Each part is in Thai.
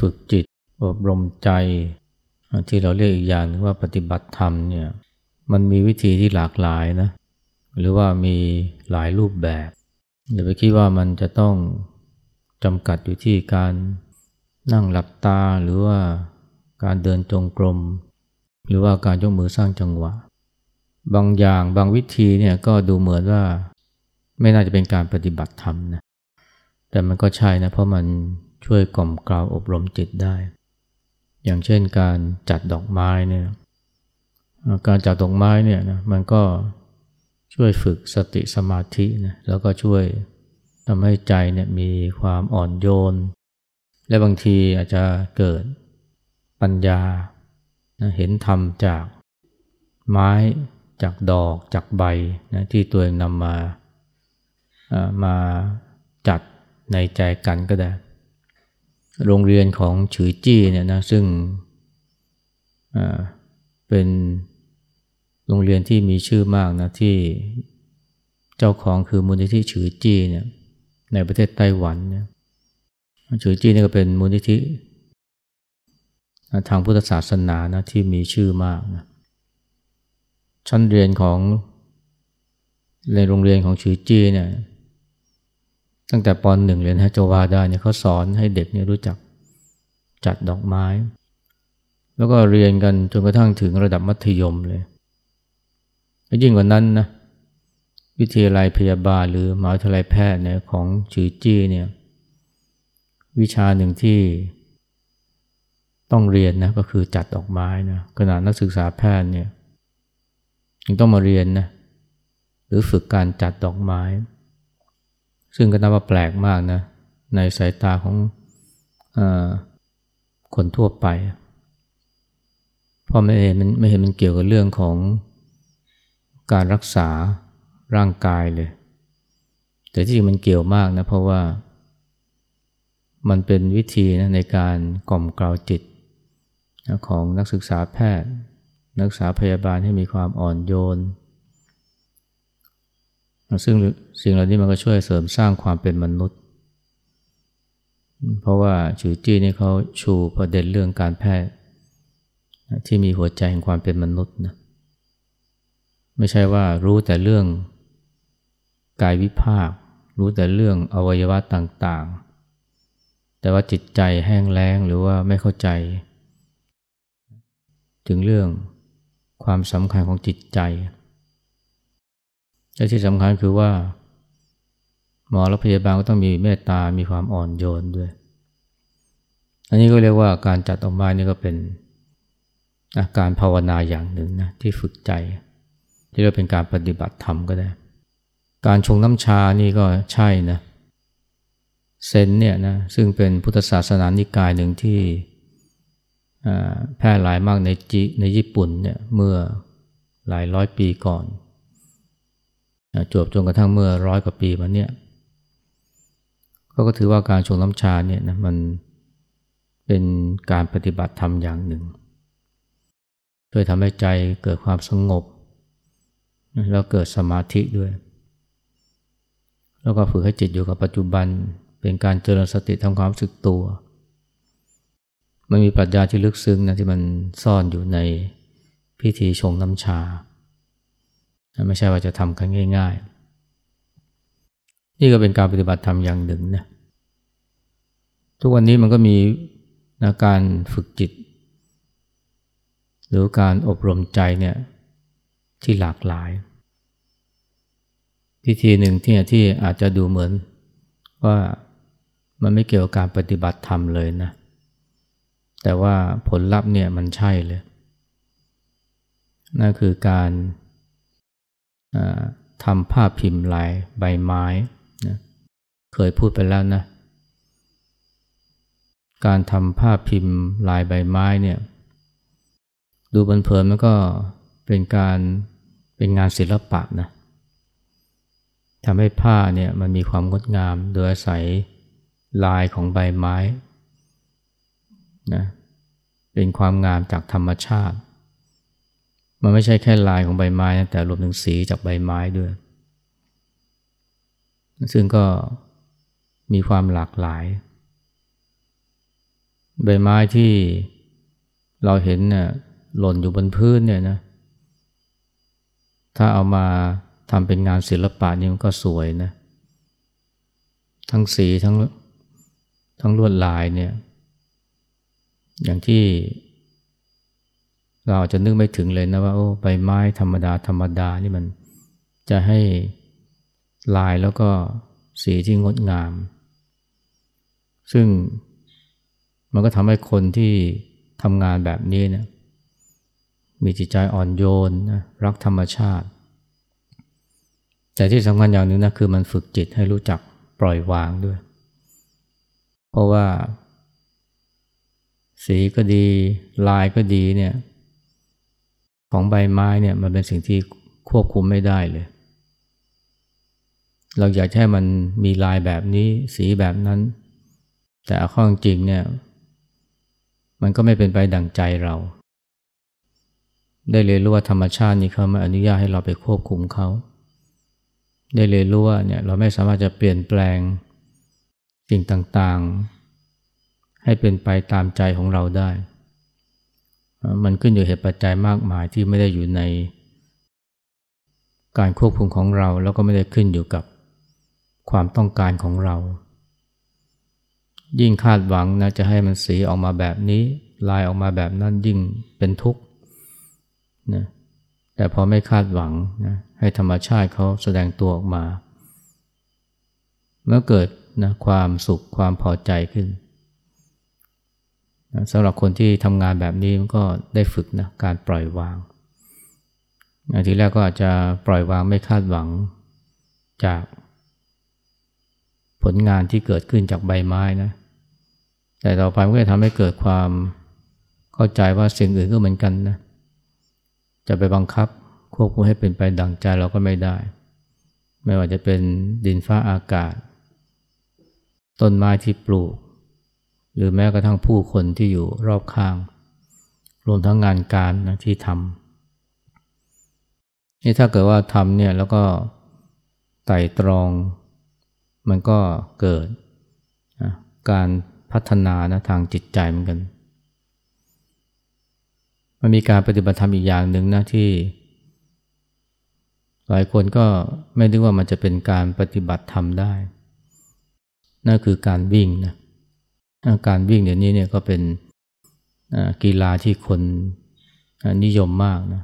ฝึกจิตอบรมใจที่เราเรียกอีกอย่างนึงว่าปฏิบัติธรรมเนี่ยมันมีวิธีที่หลากหลายนะหรือว่ามีหลายรูปแบบอย่าไปคิดว่ามันจะต้องจำกัดอยู่ที่การนั่งหลับตาหรือว่าการเดินจงกรมหรือว่าการยกมือสร้างจังหวะบางอย่างบางวิธีเนี่ยก็ดูเหมือนว่าไม่น่าจะเป็นการปฏิบัติธรรมนะแต่มันก็ใช่นะเพราะมันช่วยกล่อมกล่าวอบรมจิตได้อย่างเช่นการจัดดอกไม้เนี่ยการจัดดอกไม้เนี่ยนะมันก็ช่วยฝึกสติสมาธินะแล้วก็ช่วยทำให้ใจเนี่ยมีความอ่อนโยนและบางทีอาจจะเกิดปัญญานะเห็นธรรมจากไม้จากดอกจากใบนะที่ตัวเองนำมาจัดในใจกันก็ได้โรงเรียนของฉือจี้เนี่ยนะซึ่งเป็นโรงเรียนที่มีชื่อมากนะที่เจ้าของคือมูลนิธิฉือจี้เนี่ยในประเทศไต้หวันเนี่ยฉือจี้นี่ก็เป็นมูลนิธิทางพุทธศาสนานะที่มีชื่อมากนะชั้นเรียนของในโรงเรียนของฉือจี้เนี่ยตั้งแต่ป .1 เลยนะจะว่าได้เนี่ยเขาสอนให้เด็กเนี่ยรู้จักจัดดอกไม้แล้วก็เรียนกันจนกระทั่งถึงระดับมัธยมเลยยิ่งกว่านั้นนะวิทยาลัยพยาบาลหรือมหาวิทยาลัยแพทย์เนี่ยของฉือจี้เนี่ยวิชาหนึ่งที่ต้องเรียนนะก็คือจัดดอกไม้นะขณะนักศึกษาแพทย์เนี่ยยังต้องมาเรียนนะหรือฝึกการจัดดอกไม้ซึ่งก็นับว่าแปลกมากนะในสายตาของคนทั่วไปเพราะไม่เห็นมันเกี่ยวกับเรื่องของการรักษาร่างกายเลยแต่ที่จริงมันเกี่ยวมากนะเพราะว่ามันเป็นวิธีนะในการกล่อมกล่าวจิตของนักศึกษาแพทย์นักศึกษาพยาบาลให้มีความอ่อนโยนซึ่งสิ่งเหล่านี้มันก็ช่วยเสริมสร้างความเป็นมนุษย์เพราะว่าฉือจี้นี่เขาชูประเด็นเรื่องการแพทย์ที่มีหัวใจแห่งความเป็นมนุษย์นะไม่ใช่ว่ารู้แต่เรื่องกายวิภาครู้แต่เรื่องอวัยวะต่างๆแต่ว่าจิตใจแห้งแล้งหรือว่าไม่เข้าใจถึงเรื่องความสำคัญของจิตใจและที่สำคัญคือว่าหมอและพยาบาลก็ต้องมีเมตตามีความอ่อนโยนด้วยอันนี้ก็เรียกว่าการจัดดอกไม้นี่ก็เป็นอาการภาวนาอย่างหนึ่งนะที่ฝึกใจที่เรียกเป็นการปฏิบัติธรรมก็ได้การชงน้ำชานี่ก็ใช่นะเซนเนี่ยนะซึ่งเป็นพุทธศาสนานิกายหนึ่งที่แพร่หลายมากในญี่ปุ่นเนี่ยเมื่อหลายร้อยปีก่อนจนกระทั่งเมื่อ100 กว่าปีมาเนี่ยก็ถือว่าการชงน้ำชาเนี่ยนะมันเป็นการปฏิบัติธรรมอย่างหนึ่งช่วยทำให้ใจเกิดความสงบแล้วเกิดสมาธิด้วยแล้วก็ฝึกให้จิตอยู่กับปัจจุบันเป็นการเจริญสติทำความรู้สึกตัวมันมีปรัชญาที่ลึกซึ้งนะที่มันซ่อนอยู่ในพิธีชงน้ำชาไม่ใช่ว่าจะทำกันง่ายๆนี่ก็เป็นการปฏิบัติธรรมอย่างหนึ่งนะทุกวันนี้มันก็มีนะการฝึกจิตหรือการอบรมใจเนี่ยที่หลากหลายพิธีหนึ่งที่อาจจะดูเหมือนว่ามันไม่เกี่ยวกับการปฏิบัติธรรมเลยนะแต่ว่าผลลัพธ์เนี่ยมันใช่เลยนั่นคือการทำผ้าพิมพ์ลายใบไม้นะเคยพูดไปแล้วนะการทำผ้าพิมพ์ลายใบไม้เนี่ยดูเพลินๆมันก็เป็นงานศิลปะนะทำให้ผ้าเนี่ยมันมีความงดงามโดยอาศัยลายของใบไม้นะเป็นความงามจากธรรมชาติมันไม่ใช่แค่ลายของใบไม้นะแต่รวมถึงสีจากใบไม้ด้วยซึ่งก็มีความหลากหลาย ใบไม้ที่เราเห็นเนี่ยหล่นอยู่บนพื้นเนี่ยนะถ้าเอามาทำเป็นงานศิลปะนี่มันก็สวยนะทั้งสีทั้งลวดลายเนี่ยอย่างที่เราจะนึกไม่ถึงเลยนะว่าโอ้ใบไม้ธรรมดาธรรมดานี่มันจะให้ลายแล้วก็สีที่งดงามซึ่งมันก็ทำให้คนที่ทำงานแบบนี้นะมีจิตใจอ่อนโยนนะรักธรรมชาติแต่ที่สำคัญอย่างหนึ่งนะคือมันฝึกจิตให้รู้จักปล่อยวางด้วยเพราะว่าสีก็ดีลายก็ดีเนี่ยของใบไม้เนี่ยมันเป็นสิ่งที่ควบคุมไม่ได้เลยเราอยากให้มันมีลายแบบนี้สีแบบนั้นแต่เอาข้อจริงเนี่ยมันก็ไม่เป็นไปดั่งใจเราได้เรียนรู้ว่าธรรมชาตินี่เขาไม่อนุญาตให้เราไปควบคุมเขาได้เรียนรู้ว่าเนี่ยเราไม่สามารถจะเปลี่ยนแปลงสิ่งต่างๆให้เป็นไปตามใจของเราได้มันขึ้นอยู่เหตุปัจจัยมากมายที่ไม่ได้อยู่ในการควบคุมของเราแล้วก็ไม่ได้ขึ้นอยู่กับความต้องการของเรายิ่งคาดหวังนะจะให้มันสีออกมาแบบนี้ลายออกมาแบบนั้นยิ่งเป็นทุกข์นะแต่พอไม่คาดหวังนะให้ธรรมชาติเขาแสดงตัวออกมาแล้วเกิดนะความสุขความพอใจขึ้นนะสำหรับคนที่ทำงานแบบนี้มันก็ได้ฝึกนะการปล่อยวางทีแรกก็อาจจะปล่อยวางไม่คาดหวังจากผลงานที่เกิดขึ้นจากใบไม้นะแต่ต่อไปมันก็จะทำให้เกิดความเข้าใจว่าสิ่งอื่นก็เหมือนกันนะจะไปบังคับควบคุมให้เป็นไปดั่งใจเราก็ไม่ได้ไม่ว่าจะเป็นดินฟ้าอากาศต้นไม้ที่ปลูกหรือแม้กระทั่งผู้คนที่อยู่รอบข้างรวมทั้งงานการนะที่ทำนี่ถ้าเกิดว่าทำเนี่ยแล้วก็ไตร่ตรองมันก็เกิดการพัฒนานะทางจิตใจเหมือนกันมันมีการปฏิบัติธรรมอีกอย่างหนึ่งนะที่หลายคนก็ไม่นึกว่ามันจะเป็นการปฏิบัติธรรมได้นั่นคือการวิ่งนะการวิ่งเดี๋ยวนี้เนี่ยก็เป็นกีฬาที่คนนิยมมากนะ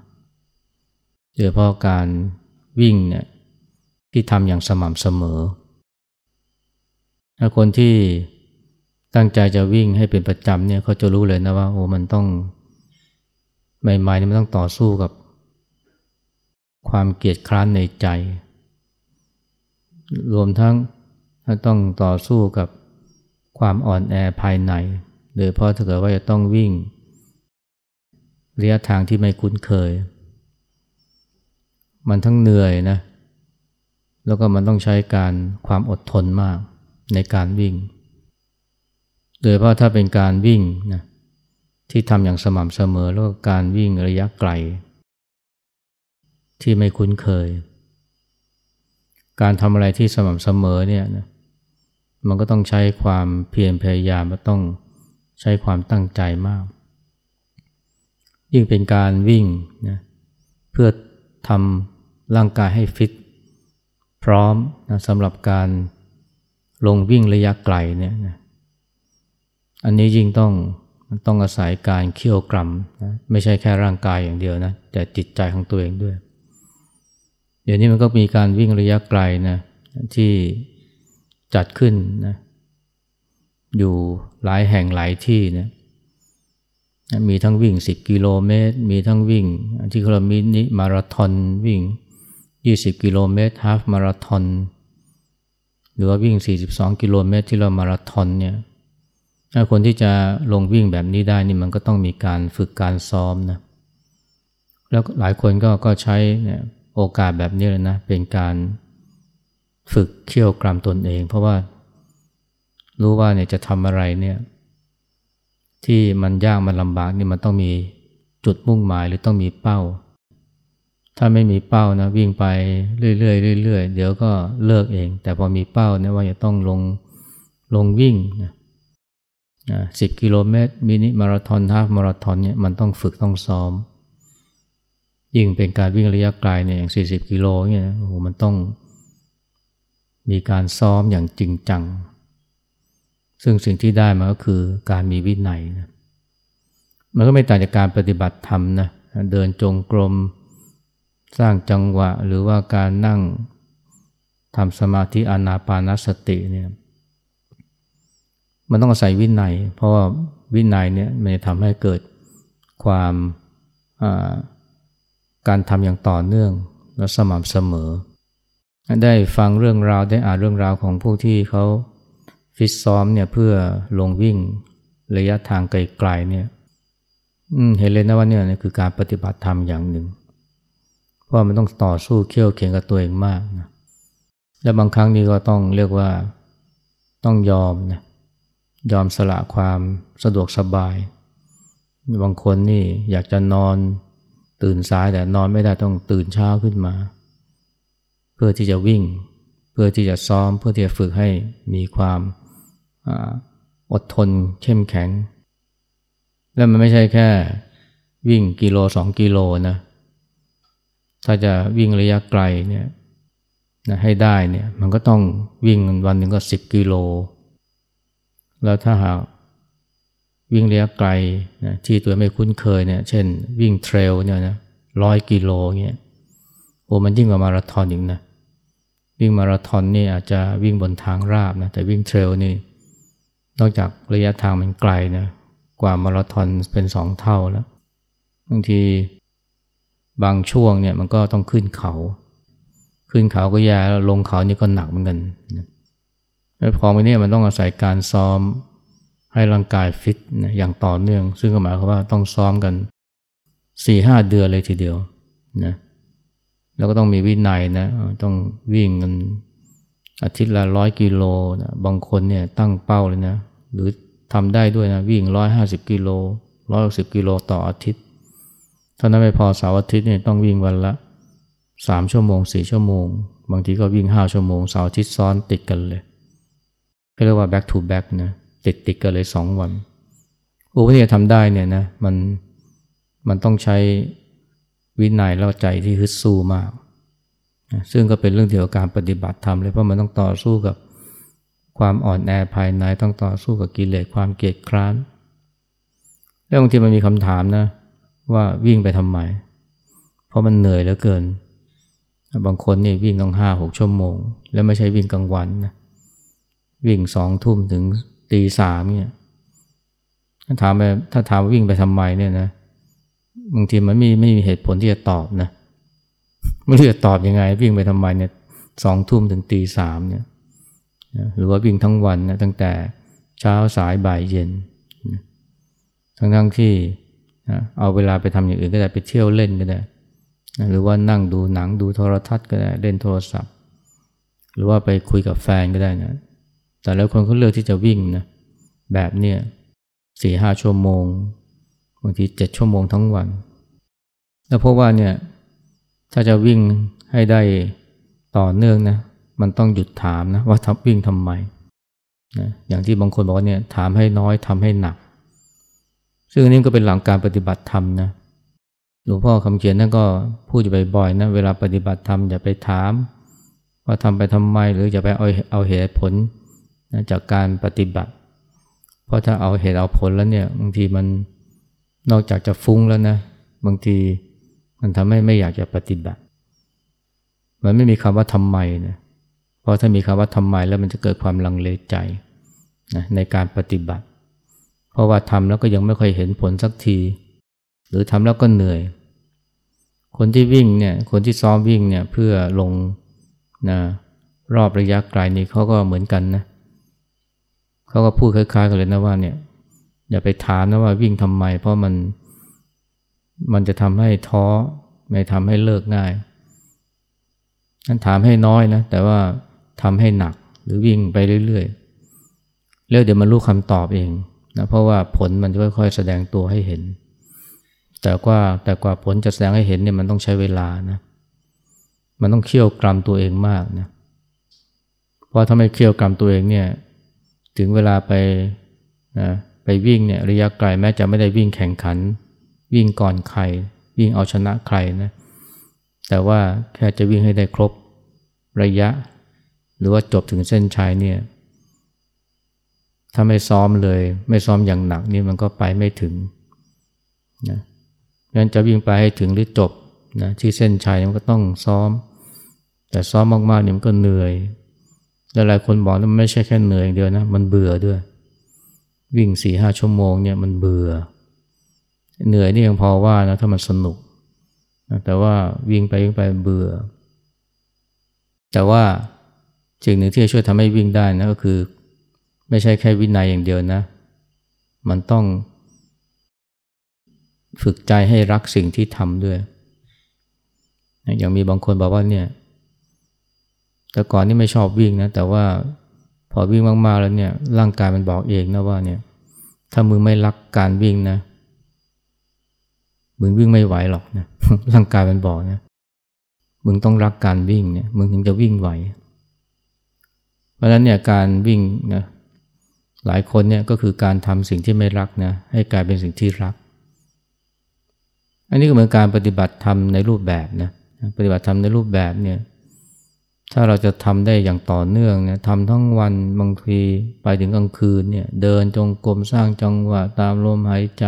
โดยเฉพาะการวิ่งเนี่ยที่ทำอย่างสม่ำเสมอถ้าคนที่ตั้งใจจะวิ่งให้เป็นประจำเนี่ยเขาจะรู้เลยนะว่าโอ้มันต้องใหม่ๆนี่มันต้องต่อสู้กับความเกียจคร้านในใจรวมทั้งต้องต่อสู้กับความอ่อนแอภายในโดยเพราะถ้าเกิดว่าจะต้องวิ่งระยะทางที่ไม่คุ้นเคยมันทั้งเหนื่อยนะแล้วก็มันต้องใช้การความอดทนมากในการวิ่งโดยเพราะถ้าเป็นการวิ่งนะที่ทำอย่างสม่ำเสมอแล้วก็การวิ่งระยะไกลที่ไม่คุ้นเคยการทำอะไรที่สม่ำเสมอเนี่ยนะมันก็ต้องใช้ความเพียรพยายามและต้องใช้ความตั้งใจมากยิ่งเป็นการวิ่งนะเพื่อทำร่างกายให้ฟิตพร้อมนะสำหรับการลงวิ่งระยะไกลเนี่ยนะอันนี้ยิ่งต้องอาศัยการเคี่ยวกรำนะไม่ใช่แค่ร่างกายอย่างเดียวนะแต่จิตใจของตัวเองด้วยเดี๋ยวนี้มันก็มีการวิ่งระยะไกลนะที่จัดขึ้นนะอยู่หลายแห่งหลายที่นะมีทั้งวิ่ง10กิโลเมตรมีทั้งวิ่งที่เขาเรียกมินิมาราธอนวิ่ง20กิโลเมตรฮาล์ฟมาราธอนหรือว่าวิ่ง42กิโลเมตรที่เรามาราธอนเนี่ยถ้าคนที่จะลงวิ่งแบบนี้ได้นี่มันก็ต้องมีการฝึกการซ้อมนะแล้วหลายคนก็ใช้เนี่ยโอกาสแบบนี้เลยนะเป็นการฝึกเคี่ยวกรามตนเองเพราะว่ารู้ว่าเนี่ยจะทำอะไรเนี่ยที่มันยากมันลำบากนี่มันต้องมีจุดมุ่งหมายหรือต้องมีเป้าถ้าไม่มีเป้านะวิ่งไปเรื่อยๆเรื่อยๆเดี๋ยวก็เลิกเองแต่พอมีเป้าเนี่ยว่าจะต้องลงวิ่งนะ 10 กิโลเมตรมินิมาราธอนฮาล์ฟมาราธอนเนี่ยมันต้องฝึกต้องซ้อมยิ่งเป็นการวิ่งระยะไกลเนี่ยอย่าง40 กิโลเนี่ยโอ้โหมันต้องมีการซ้อมอย่างจริงจังซึ่งสิ่งที่ได้มาก็คือการมีวินัยนะมันก็ไม่ต่างจากการปฏิบัติธรรมนะเดินจงกรมสร้างจังหวะหรือว่าการนั่งทำสมาธิอานาปานสติเนี่ยมันต้องอาศัยวินัยเพราะว่าวินัยเนี่ยมันจะทำให้เกิดความการทำอย่างต่อเนื่องและสม่ำเสมอได้ฟังเรื่องราวได้อ่านเรื่องราวของผู้ที่เขาฟิตซ้อมเนี่ยเพื่อลงวิ่งระยะทางไกลๆเนี่ยเห็นเลยนะว่าเนี่ยคือการปฏิบัติธรรมอย่างหนึ่งเพราะมันต้องต่อสู้เคี่ยวเข็นกับตัวเองมากนะและบางครั้งนี่ก็ต้องเรียกว่าต้องยอมนะยอมสละความสะดวกสบายบางคนนี่อยากจะนอนตื่นสายแต่นอนไม่ได้ต้องตื่นเช้าขึ้นมาเพื่อที่จะวิ่งเพื่อที่จะซ้อมเพื่อที่จะฝึกให้มีความอดทนเข้มแข็งและมันไม่ใช่แค่วิ่งกิโล2กิโลนะถ้าจะวิ่งระยะไกลเนี่ยนะให้ได้เนี่ยมันก็ต้องวิ่งวันหนึ่งก็10กิโลแล้วถ้าหากวิ่งระยะไกลนะที่ตัวไม่คุ้นเคยเนี่ยเช่นวิ่งเทรลเนี่ยนะ100กิโลเงี้ยโอ้มันยิ่งกว่ามาราธอนอีกนะวิ่งมาราธอนนี่อาจจะวิ่งบนทางราบนะแต่วิ่งเทรลนี่นอกจากระยะทางมันไกลนะกว่ามาราธอนเป็น2เท่าแล้วบางทีบางช่วงเนี่ยมันก็ต้องขึ้นเขาขึ้นเขาก็ยากแล้วลงเขานี่ก็หนักเหมือนกันแล้วพอมาเนี่ยมันต้องอาศัยการซ้อมให้ร่างกายฟิตนะอย่างต่อเนื่องซึ่งก็หมายความว่าต้องซ้อมกัน 4-5 เดือนเลยทีเดียวนะแล้วก็ต้องมีวินัยนะต้องวิ่งกันอาทิตย์ละ100กิโลนะบางคนเนี่ยตั้งเป้าเลยนะหรือทำได้ด้วยนะวิ่ง150กิโล160กิโลต่ออาทิตย์เท่านั้นไม่พอเสาร์อาทิตย์เนี่ยต้องวิ่งวันละ3ชั่วโมง4ชั่วโมงบางทีก็วิ่ง5ชั่วโมงเสาร์อาทิตย์ซ้อนติดกันเลยเรียกว่า back to back นะติดกันเลย2วันโอ้ที่จะทำได้เนี่ยนะมันต้องใช้วินัยแล้วใจที่ฮึดสู้มากนะซึ่งก็เป็นเรื่องเกี่ยวกับการปฏิบัติธรรมเลยเพราะมันต้องต่อสู้กับความอ่อนแอภายในต้องต่อสู้กับกิเลสความเกลียดคร้านแล้วบางทีมันมีคำถามนะว่าวิ่งไปทำไมเพราะมันเหนื่อยเหลือเกินบางคนนี่วิ่งต้อง 5-6 ชั่วโมงแล้วไม่ใช่วิ่งกลางวันนะวิ่ง 20:00 นถึง 3:00 นเนี่ยถ้าถามวิ่งไปทำไมเนี่ยนะบางทีมันไม่มีเหตุผลที่จะตอบนะไม่รู้จะตอบยังไงวิ่งไปทำไมเนี่ย 20:00 นถึง 3:00 นเนี่ยหรือว่าวิ่งทั้งวันนะตั้งแต่เช้าสายบ่ายเย็นทั้งที่เอาเวลาไปทำอย่างอื่นก็ได้ไปเที่ยวเล่นก็ได้หรือว่านั่งดูหนังดูโทรทัศน์ก็ได้เล่นโทรศัพท์หรือว่าไปคุยกับแฟนก็ได้นะแต่แล้วคนเขาเลือกที่จะวิ่งนะแบบเนี้ย 4-5 ชั่วโมงบางที7ชั่วโมงทั้งวันแล้วเพราะว่าเนี่ยถ้าจะวิ่งให้ได้ต่อเนื่องนะมันต้องหยุดถามนะว่าทับวิ่งทำไมนะอย่างที่บางคนบอกว่าเนี่ยถามให้น้อยทำให้หนักซึ่งอันนี้ก็เป็นหลักการปฏิบัติธรรมนะหลวงพ่อคำเขียนนั่นก็พูดอยู่บ่อยๆนะเวลาปฏิบัติธรรมอย่าไปถามว่าทำไปทำไมหรืออย่าไปเอาเหตุผลนะจากการปฏิบัติเพราะถ้าเอาเหตุเอาผลแล้วเนี่ยบางทีมันนอกจากจะฟุ้งแล้วนะบางทีมันทำให้ไม่อยากจะปฏิบัติมันไม่มีคำว่าทำไมนะเพราะถ้ามีคำว่าทำไมแล้วมันจะเกิดความลังเลใจนะในการปฏิบัติเพราะว่าทำแล้วก็ยังไม่ค่อยเห็นผลสักทีหรือทำแล้วก็เหนื่อยคนที่วิ่งเนี่ยคนที่ซ้อมวิ่งเนี่ยเพื่อลงนะรอบระยะไกลนี่เขาก็เหมือนกันนะเขาก็พูดคล้ายๆกันเลยนะว่าเนี่ยอย่าไปถามนะว่าวิ่งทำไมเพราะมันจะทำให้ท้อไม่ทำให้เลิกง่ายนั้นถามให้น้อยนะแต่ว่าทำให้หนักหรือวิ่งไปเรื่อยๆแล้วเดี๋ยวมันรู้คำตอบเองนะเพราะว่าผลมันจะค่อยๆแสดงตัวให้เห็นแต่กว่าผลจะแสดงให้เห็นเนี่ยมันต้องใช้เวลานะมันต้องเคี่ยวกรำตัวเองมากนะเพราะถ้าไม่เคี่ยวกรำตัวเองเนี่ยถึงเวลาไปนะ ไปวิ่งเนี่ยระยะไกลแม้จะไม่ได้วิ่งแข่งขันวิ่งก่อนใครวิ่งเอาชนะใครนะแต่ว่าแค่จะวิ่งให้ได้ครบระยะหรือว่าจบถึงเส้นชัยเนี่ยถ้าไม่ซ้อมเลยไม่ซ้อมอย่างหนักนี่มันก็ไปไม่ถึงนะงั้นจะวิ่งไปให้ถึงหรือจบนะที่เส้นชัยมันก็ต้องซ้อมแต่ซ้อมมากๆเนี่ยมันก็เหนื่อยหลายคนบอกว่ามันไม่ใช่แค่เหนื่อยอย่างเดียวนะมันเบื่อด้วยวิ่ง 4-5 ชั่วโมงเนี่ยมันเบื่อเหนื่อยนี่ยังพอว่านะถ้ามันสนุกแต่ว่าวิ่งไปเบื่อแต่ว่าสิ่งหนึ่งที่จะช่วยทำให้วิ่งได้นะก็คือไม่ใช่แค่วินัยอย่างเดียวนะมันต้องฝึกใจให้รักสิ่งที่ทำด้วยอย่างมีบางคนบอกว่าเนี่ยแต่ก่อนนี่ไม่ชอบวิ่งนะแต่ว่าพอวิ่งมากๆแล้วเนี่ยร่างกายมันบอกเองนะว่าเนี่ยถ้ามึงไม่รักการวิ่งนะมึงวิ่งไม่ไหวหรอกนะร่างกายมันบอกนะมึงต้องรักการวิ่งเนี่ยมึงถึงจะวิ่งไหวเพราะฉะนั้นเนี่ยการวิ่งนะหลายคนเนี่ยก็คือการทำสิ่งที่ไม่รักนะให้กลายเป็นสิ่งที่รักอันนี้ก็เหมือนการปฏิบัติธรรมในรูปแบบนะปฏิบัติธรรมในรูปแบบเนี่ยถ้าเราจะทำได้อย่างต่อเนื่องนะทำทั้งวันบางทีไปถึงกลางคืนเนี่ยเดินจงกรมสร้างจังหวะตามลมหายใจ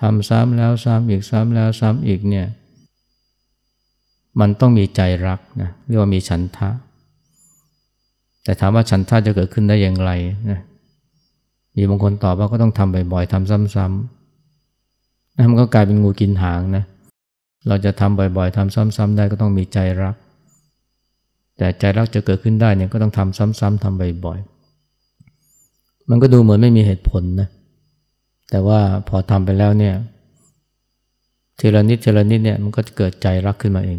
ทำซ้ำแล้วซ้ำอีกซ้ำแล้วซ้ำอีกเนี่ยมันต้องมีใจรักนะเรียกว่ามีฉันทะแต่ถามว่าฉันทะจะเกิดขึ้นได้อย่างไรนะมีบางคนตอบว่าก็ต้องทำบ่อยๆทำซ้ำๆนะมันก็กลายเป็นงูกินหางนะเราจะทำบ่อยๆทำซ้ำๆได้ก็ต้องมีใจรักแต่ใจรักจะเกิดขึ้นได้เนี่ยก็ต้องทำซ้ำๆทำบ่อยๆมันก็ดูเหมือนไม่มีเหตุผลนะแต่ว่าพอทำไปแล้วเนี่ยทีละนิดเนี่ยมันก็จะเกิดใจรักขึ้นมาเอง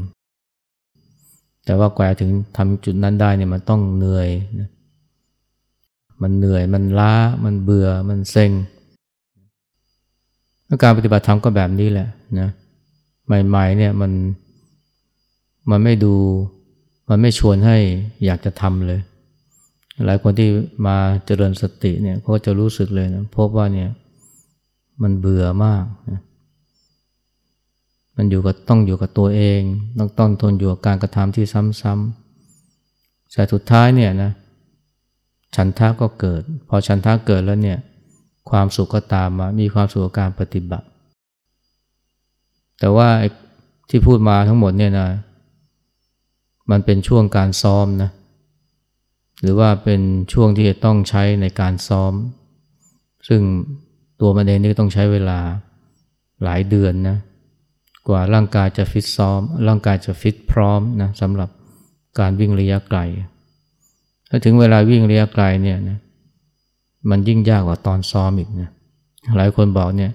แต่ว่ากว่าถึงทำจุดนั้นได้เนี่ยมันต้องเหนื่อยนะมันเหนื่อยมันล้ามันเบื่อมันเซ็งการปฏิบัติธรรมก็แบบนี้แหละนะใหม่ๆเนี่ยมันไม่ดูมันไม่ชวนให้อยากจะทำเลยหลายคนที่มาเจริญสติเนี่ยเขาจะรู้สึกเลยนะพบว่าเนี่ยมันเบื่อมากนะมันต้องอยู่กับตัวเองต้องทนอยู่กับการกระทำที่ซ้ำๆแต่สุดท้ายเนี่ยนะฉันทะก็เกิดพอฉันทะเกิดแล้วเนี่ยความสุขก็ตามมามีความสุขกับการปฏิบัติแต่ว่าที่พูดมาทั้งหมดเนี่ยนะมันเป็นช่วงการซ้อมนะหรือว่าเป็นช่วงที่จะต้องใช้ในการซ้อมซึ่งตัวมันเองนี่ต้องใช้เวลาหลายเดือนนะกว่าร่างกายจะฟิตซ้อมร่างกายจะฟิตพร้อมนะสำหรับการวิ่งระยะไกลถ้าถึงเวลาวิ่งระยะไกลเนี่ยนะมันยิ่งยากกว่าตอนซ้อมอีกนะหลายคนบอกเนี่ย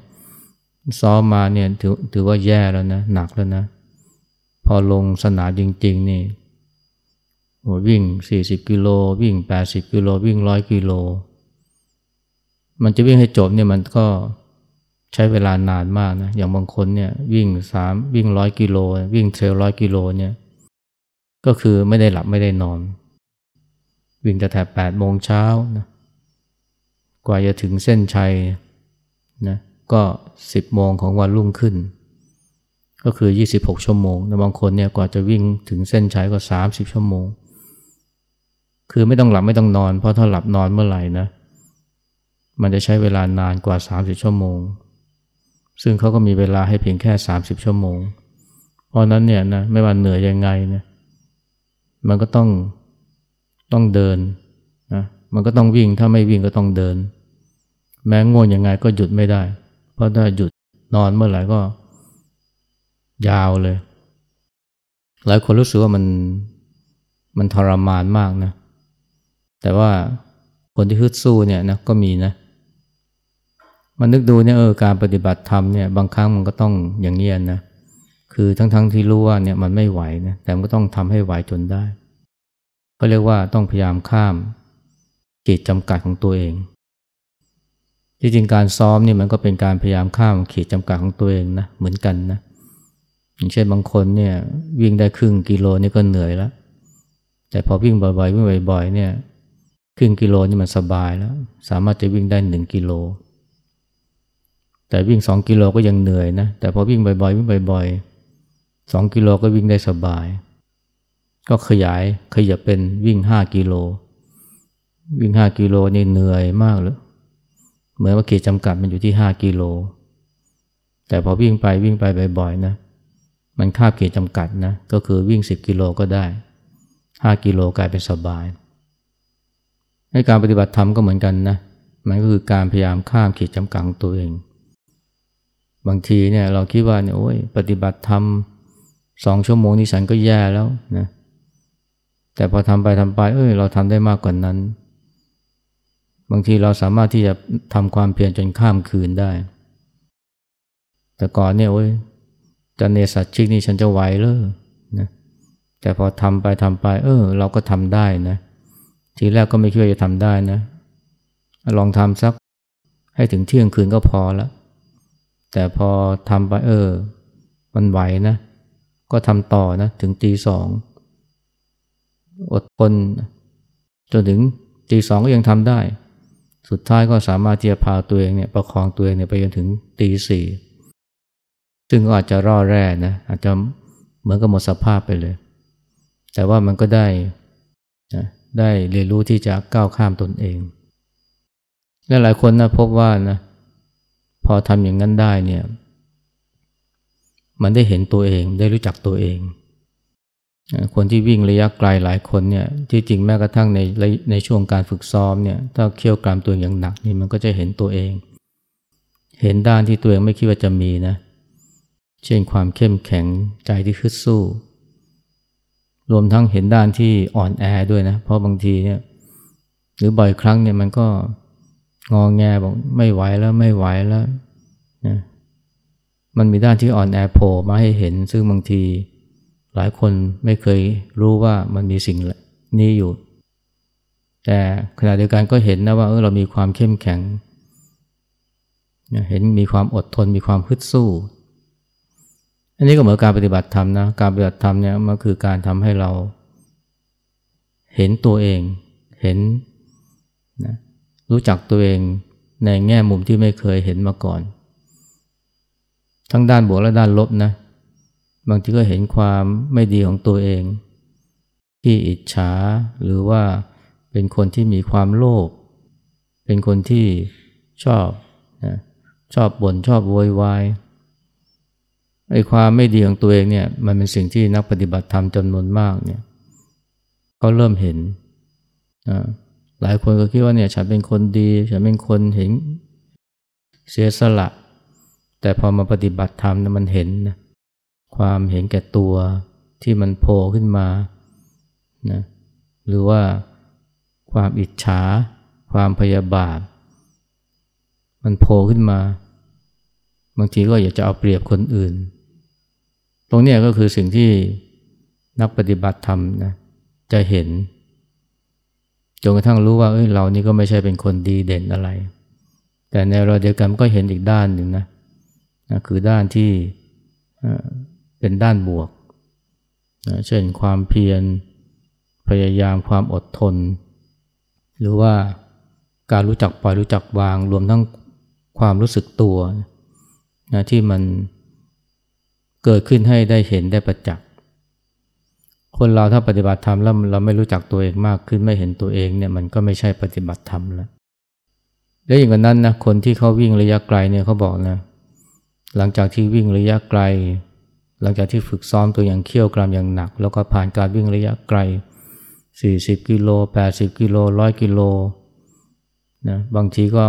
ซ้อมมาเนี่ยถือว่าแย่แล้วนะหนักแล้วนะพอลงสนามจริงๆนี่วิ่ง40กิโลวิ่ง80กิโลวิ่ง100กิโลมันจะวิ่งให้จบเนี่ยมันก็ใช้เวลานานมากนะอย่างบางคนเนี่ยวิ่ง100กิโลวิ่งเทรล100กิโลเนี่ยก็คือไม่ได้หลับไม่ได้นอนวิ่งตั้งแต่ 8:00 น.นะกว่าจะถึงเส้นชัยนะก็ 10:00 น.ของวันรุ่งขึ้นก็คือ26ชั่วโมงนะบางคนเนี่ยกว่าจะวิ่งถึงเส้นชัยก็30ชั่วโมงคือไม่ต้องหลับไม่ต้องนอนเพราะถ้าหลับนอนเมื่อไหร่นะมันจะใช้เวลานานกว่า30ชั่วโมงซึ่งเขาก็มีเวลาให้เพียงแค่30ชั่วโมงเพราะนั้นเนี่ยนะไม่ว่าเหนื่อยยังไงนะมันก็ต้องเดินนะมันก็ต้องวิ่งถ้าไม่วิ่งก็ต้องเดินแม้ง่วงยังไงก็หยุดไม่ได้เพราะถ้าหยุดนอนเมื่อไหร่ก็ยาวเลยหลายคนรู้สึกว่ามันทรมานมากนะแต่ว่าคนที่ฮึดสู้เนี่ยนะก็มีนะมันนึกดูเนี่ยการปฏิบัติธรรมเนี่ยบางครั้งมันก็ต้องอย่างเงี้ยนะคือทั้งที่รู้ว่าเนี่ยมันไม่ไหวนะแต่มันก็ต้องทำให้ไหวจนได้ก็เรียกว่าต้องพยายามข้ามขีดจำกัดของตัวเองที่จริงการซ้อมเนี่ยมันก็เป็นการพยายามข้ามขีดจำกัดของตัวเองนะเหมือนกันนะอย่างเช่นบางคนเนี่ยวิ่งได้ครึ่งกิโลนี่ก็เหนื่อยแล้วแต่พอวิ่งบ่อยๆวิ่งบ่อยๆเนี่ยครึ่งกิโลนี่มันสบายแล้วสามารถจะวิ่งได้1กิโล แต่วิ่ง2กิโลก็ยังเหนื่อยนะแต่พอวิ่งบ่อยๆวิ่งบ่อยๆ2กิโลก็วิ่งได้สบายก็ขยับเป็นวิ่ง5กิโลวิ่ง5กิโลนี่เหนื่อยมากเลยเหมือนว่าขีดจำกัดมันอยู่ที่5กิโลแต่พอวิ่งไปบ่อยๆนะมันคาบขีดจำกัดนะก็คือวิ่ง10กิโลก็ได้5กิโลกลายเป็นสบายในการปฏิบัติธรรมก็เหมือนกันนะมันก็คือการพยายามข้ามขีดจำกัดตัวเองบางทีเนี่ยเราคิดว่าเนี่ยโอ้ยปฏิบัติธรรม2ชั่วโมงนี่ฉันก็แย่แล้วนะแต่พอทำไปเราทำได้มากกว่า นั้นบางทีเราสามารถที่จะทำความเพียรจนข้ามคืนได้แต่ก่อนเนี่ยโอ้ยจะเนสัตชิกนี่ฉันจะไหวเหรอนะแต่พอทำไปเราก็ทำได้นะทีแรกก็ไม่คิดว่าจะทำได้นะลองทำสักให้ถึงเที่ยงคืนก็พอละแต่พอทำไปมันไหวนะก็ทำต่อนะถึง 2:00 น.อดทนจนถึง 2:00 น.ก็ยังทำได้สุดท้ายก็สามารถที่จะพาตัวเองเนี่ยประคองตัวเองเนี่ยไปจนถึง 4:00 น.ซึ่งก็อาจจะร่อแร่นะอาจจะเหมือนกับหมดสภาพไปเลยแต่ว่ามันก็ได้นะได้เรียนรู้ที่จะก้าวข้ามตนเองและหลายคนนะพบว่านะพอทำอย่างนั้นได้เนี่ยมันได้เห็นตัวเองได้รู้จักตัวเองคนที่วิ่งระยะไกลหลายคนเนี่ยที่จริงแม้กระทั่งในช่วงการฝึกซ้อมเนี่ยถ้าเคี่ยวกรามตัวเองอย่างหนักนี่มันก็จะเห็นตัวเองเห็นด้านที่ตัวเองไม่คิดว่าจะมีนะเช่นความเข้มแข็งใจที่ฮึดสู้รวมทั้งเห็นด้านที่อ่อนแอด้วยนะเพราะบางทีเนี่ยหรือบ่อยครั้งเนี่ยมันก็งอแงบอกไม่ไหวแล้วนะมันมีด้านที่อ่อนแอโผล่มาให้เห็นซึ่งบางทีหลายคนไม่เคยรู้ว่ามันมีสิ่งนี้อยู่แต่ขณะเดียวกันก็เห็นนะว่าเรามีความเข้มแข็งนะเห็นมีความอดทนมีความฮึดสู้อันนี้ก็เหมือนการปฏิบัติธรรมนะการปฏิบัติธรรมเนี่ยมันคือการทำให้เราเห็นตัวเองเห็นนะรู้จักตัวเองในแง่มุมที่ไม่เคยเห็นมาก่อนทั้งด้านบวกและด้านลบนะบางทีก็เห็นความไม่ดีของตัวเองที่อิจฉาหรือว่าเป็นคนที่มีความโลภเป็นคนที่ชอบบ่นชอบโวยวายไอ้ความไม่ดีของตัวเองเนี่ยมันเป็นสิ่งที่นักปฏิบัติธรรมจำนวนมากเนี่ยเขาเริ่มเห็นหลายคนก็คิดว่าเนี่ยฉันเป็นคนดีฉันเป็นคนเห็นเสียสละแต่พอมาปฏิบัติธรรมมันเห็นนะความเห็นแก่ตัวที่มันโผล่ขึ้นมานะหรือว่าความอิจฉาความพยาบาทมันโผล่ขึ้นมาบางทีก็อยากจะเอาเปรียบคนอื่นตรงนี้ก็คือสิ่งที่นักปฏิบัติธรรมนะจะเห็นจนกระทั่งรู้ว่า เรานี่ก็ไม่ใช่เป็นคนดีเด่นอะไรแต่ในรอยเดียวกันก็เห็นอีกด้านหนึ่งนะคือด้านที่เป็นด้านบวกนะเช่นความเพียรพยายามความอดทนหรือว่าการรู้จักปล่อยรู้จักวางรวมทั้งความรู้สึกตัวนะที่มันเกิดขึ้นให้ได้เห็นได้ประจักษ์คนเราถ้าปฏิบัติธรรมแล้วเราไม่รู้จักตัวเองมากขึ้นไม่เห็นตัวเองเนี่ยมันก็ไม่ใช่ปฏิบัติธรรมแล้วและอย่างนั้นนะคนที่เขาวิ่งระยะไกลเนี่ยเขาบอกนะหลังจากที่วิ่งระยะไกลหลังจากที่ฝึกซ้อมตัวอย่างเขี้ยวกรามอย่างหนักแล้วก็ผ่านการวิ่งระยะไกล40กิโล80กิโล100กิโลนะบางทีก็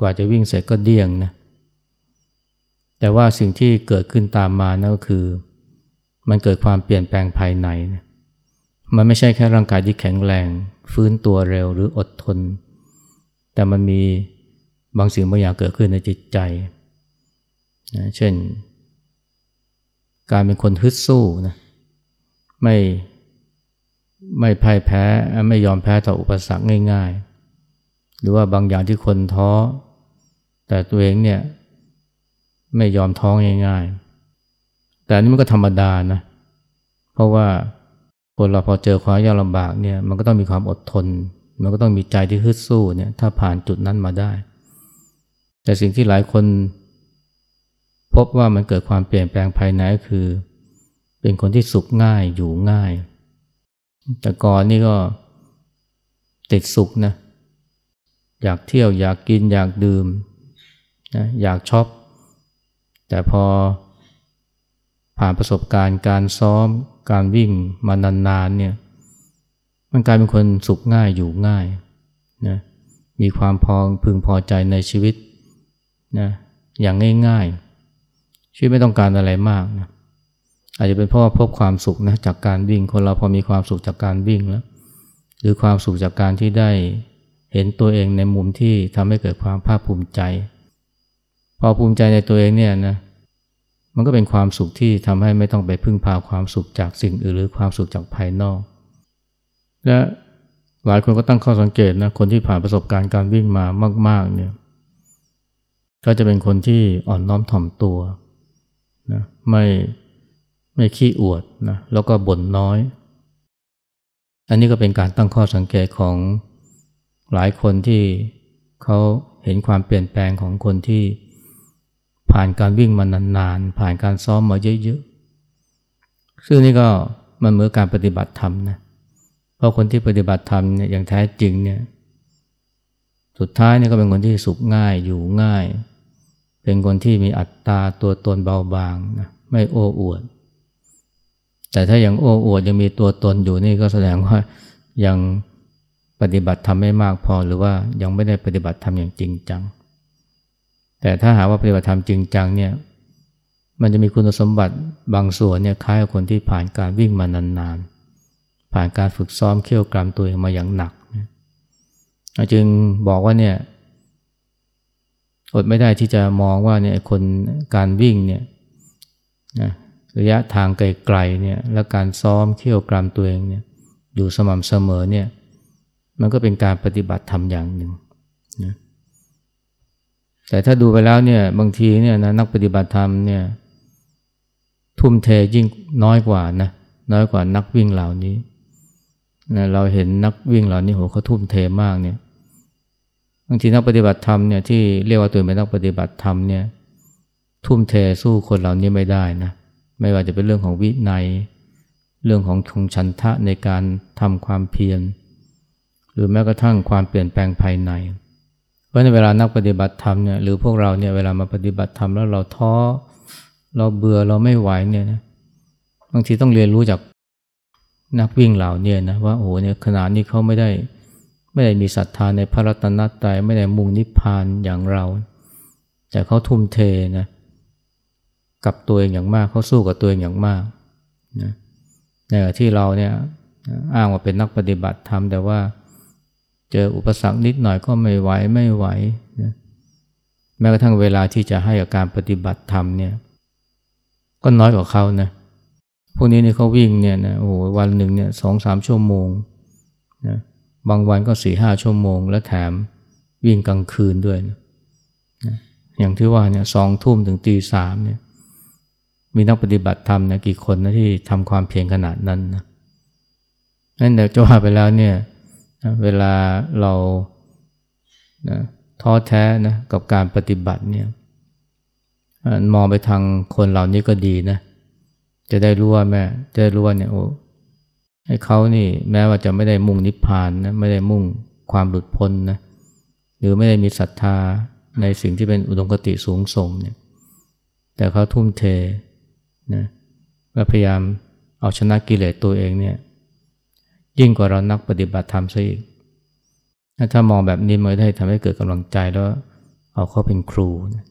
กว่าจะวิ่งเสร็จก็เดี้ยงนะแต่ว่าสิ่งที่เกิดขึ้นตามมานะก็คือมันเกิดความเปลี่ยนแปลงภายในนะมันไม่ใช่แค่ร่างกายที่แข็งแรงฟื้นตัวเร็วหรืออดทนแต่มันมีบางสิ่งบางอย่างเกิดขึ้นในจิตใจนะเช่นการเป็นคนฮึดสู้นะไม่พ่ายแพ้ไม่ยอมแพ้ต่ออุปสรรคง่ายๆหรือว่าบางอย่างที่คนท้อแต่ตัวเองเนี่ยไม่ยอมท้อง่ายๆแต่นี่มันก็ธรรมดานะเพราะว่าคนเราพอเจอความยากลำบากเนี่ยมันก็ต้องมีความอดทนมันก็ต้องมีใจที่ฮึดสู้เนี่ยถ้าผ่านจุดนั้นมาได้แต่สิ่งที่หลายคน พบว่ามันเกิดความเปลี่ยนแปลงภายในก็คือเป็นคนที่สุขง่ายอยู่ง่ายแต่ก่อนนี่ก็ติดสุขนะอยากเที่ยวอยากกินอยากดื่มนะอยากช็อปแต่พอผ่านประสบการณ์การซ้อมการวิ่งมานานๆเนี่ยมันกลายเป็นคนสุขง่ายอยู่ง่ายนะมีความพึงพอใจในชีวิตนะอย่างง่ายๆชีวิตไม่ต้องการอะไรมากนะอาจจะเป็นเพราะว่าพบความสุขนะจากการวิ่งคนเราพอมีความสุขจากการวิ่งแล้วหรือความสุขจากการที่ได้เห็นตัวเองในมุมที่ทำให้เกิดความภาคภูมิใจพอภูมิใจในตัวเองเนี่ยนะมันก็เป็นความสุขที่ทำให้ไม่ต้องไปพึ่งพาความสุขจากสิ่งอื่นหรือความสุขจากภายนอกและหลายคนก็ตั้งข้อสังเกตนะคนที่ผ่านประสบการณ์การวิ่งมามากๆเนี่ยก็จะเป็นคนที่อ่อนน้อมถ่อมตัวนะไม่ขี้อวดนะแล้วก็บ่นน้อยอันนี้ก็เป็นการตั้งข้อสังเกตของหลายคนที่เขาเห็นความเปลี่ยนแปลงของคนที่ผ่านการวิ่งมานานๆผ่านการซ้อมมาเยอะๆซึ่งนี่ก็มันเหมือนการปฏิบัติธรรมนะเพราะคนที่ปฏิบัติธรรมเนี่ยอย่างแท้จริงเนี่ยสุดท้ายนี่ก็เป็นคนที่สุขง่ายอยู่ง่ายเป็นคนที่มีอัตตาตัวตนเบาบางนะไม่โอ้อวดแต่ถ้ายังโอ้อวดยังมีตัวตนอยู่นี่ก็แสดงว่ายังปฏิบัติธรรมไม่มากพอหรือว่ายังไม่ได้ปฏิบัติธรรมอย่างจริงจังแต่ถ้าหาว่าปฏิบัติธรรมจริงจังเนี่ยมันจะมีคุณสมบัติบางส่วนเนี่ยคล้ายกับคนที่ผ่านการวิ่งมานานๆผ่านการฝึกซ้อมเขี่ยวกรามตัวเองมาอย่างหนักจึงบอกว่าเนี่ยอดไม่ได้ที่จะมองว่าเนี่ยคนการวิ่งเนี่ยนะระยะทางไกลๆเนี่ยและการซ้อมเขี่ยวกรามตัวเองเนี่ยอยู่สม่ำเสมอเนี่ยมันก็เป็นการปฏิบัติธรรมอย่างหนึ่งนะแต่ถ้าดูไปแล้วเนี่ยบางทีเนี่ยนะนักปฏิบัติธรรมเนี่ยทุ่มเทยิ่งน้อยกว่านักวิ่งเหล่านี้นะเราเห็นนักวิ่งเหล่านี้โหเขาทุ่มเทมากเนี่ยบางทีนักปฏิบัติธรรมเนี่ยที่เรียกว่าตัวเป็นนักปฏิบัติธรรมเนี่ยทุ่มเทสู้คนเหล่านี้ไม่ได้นะไม่ว่าจะเป็นเรื่องของวินัยเรื่องของฉันทะในการทำความเพียรหรือแม้กระทั่งความเปลี่ยนแปลงภายในเพราะในเวลานักปฏิบัติธรรมเนี่ยหรือพวกเราเนี่ยเวลามาปฏิบัติธรรมแล้วเราท้อเราเบื่อเราไม่ไหวเนี่ยนะบางทีต้องเรียนรู้จากนักวิ่งเหล่านี้นะว่าโอ้เนี่ยขนาดนี้เขาไม่ได้มีศรัทธาในพระรัตนตรัยไม่ได้มุ่งนิพพานอย่างเราแต่เขาทุ่มเทนะกับตัวเองอย่างมากเขาสู้กับตัวเองอย่างมากนะในขณะที่เราเนี่ยอ้างว่าเป็นนักปฏิบัติธรรมแต่ว่าเจออุปสรรคนิดหน่อยก็ไม่ไหวนะแม้กระทั่งเวลาที่จะให้กับการปฏิบัติธรรมเนี่ยก็น้อยกว่าเขานะพวกนี้นี่เขาวิ่งเนี่ยนะโอ้โหวันหนึ่งเนี่ย 2-3 ชั่วโมงนะบางวันก็ 4-5 ชั่วโมงและแถมวิ่งกลางคืนด้วยนะอย่างที่ว่าเนี่ย 20:00 น. ถึง 3:00 น. เนี่ยมีนักปฏิบัติธรรมนะกี่คนนะที่ทำความเพียรขนาดนั้นนะนั่นเดี๋ยวจะว่าไปแล้วเนี่ยเวลาเรานะท้อแท้นะกับการปฏิบัติเนี่ยมองไปทางคนเหล่านี้ก็ดีนะจะได้รู้ว่าเนี่ยโอ้ให้เขานี่แม้ว่าจะไม่ได้มุ่งนิพพานนะไม่ได้มุ่งความหลุดพ้นนะหรือไม่ได้มีศรัทธาในสิ่งที่เป็นอุดมคติสูงส่งเนี่ยแต่เขาทุ่มเทนะและพยายามเอาชนะกิเลสตัวเองเนี่ยยิ่งกว่าเรานักปฏิบัติธรรมซะอีกถ้ามองแบบนี้มันได้ทำให้เกิดกำลังใจแล้วเอาเขาเป็นครูนะ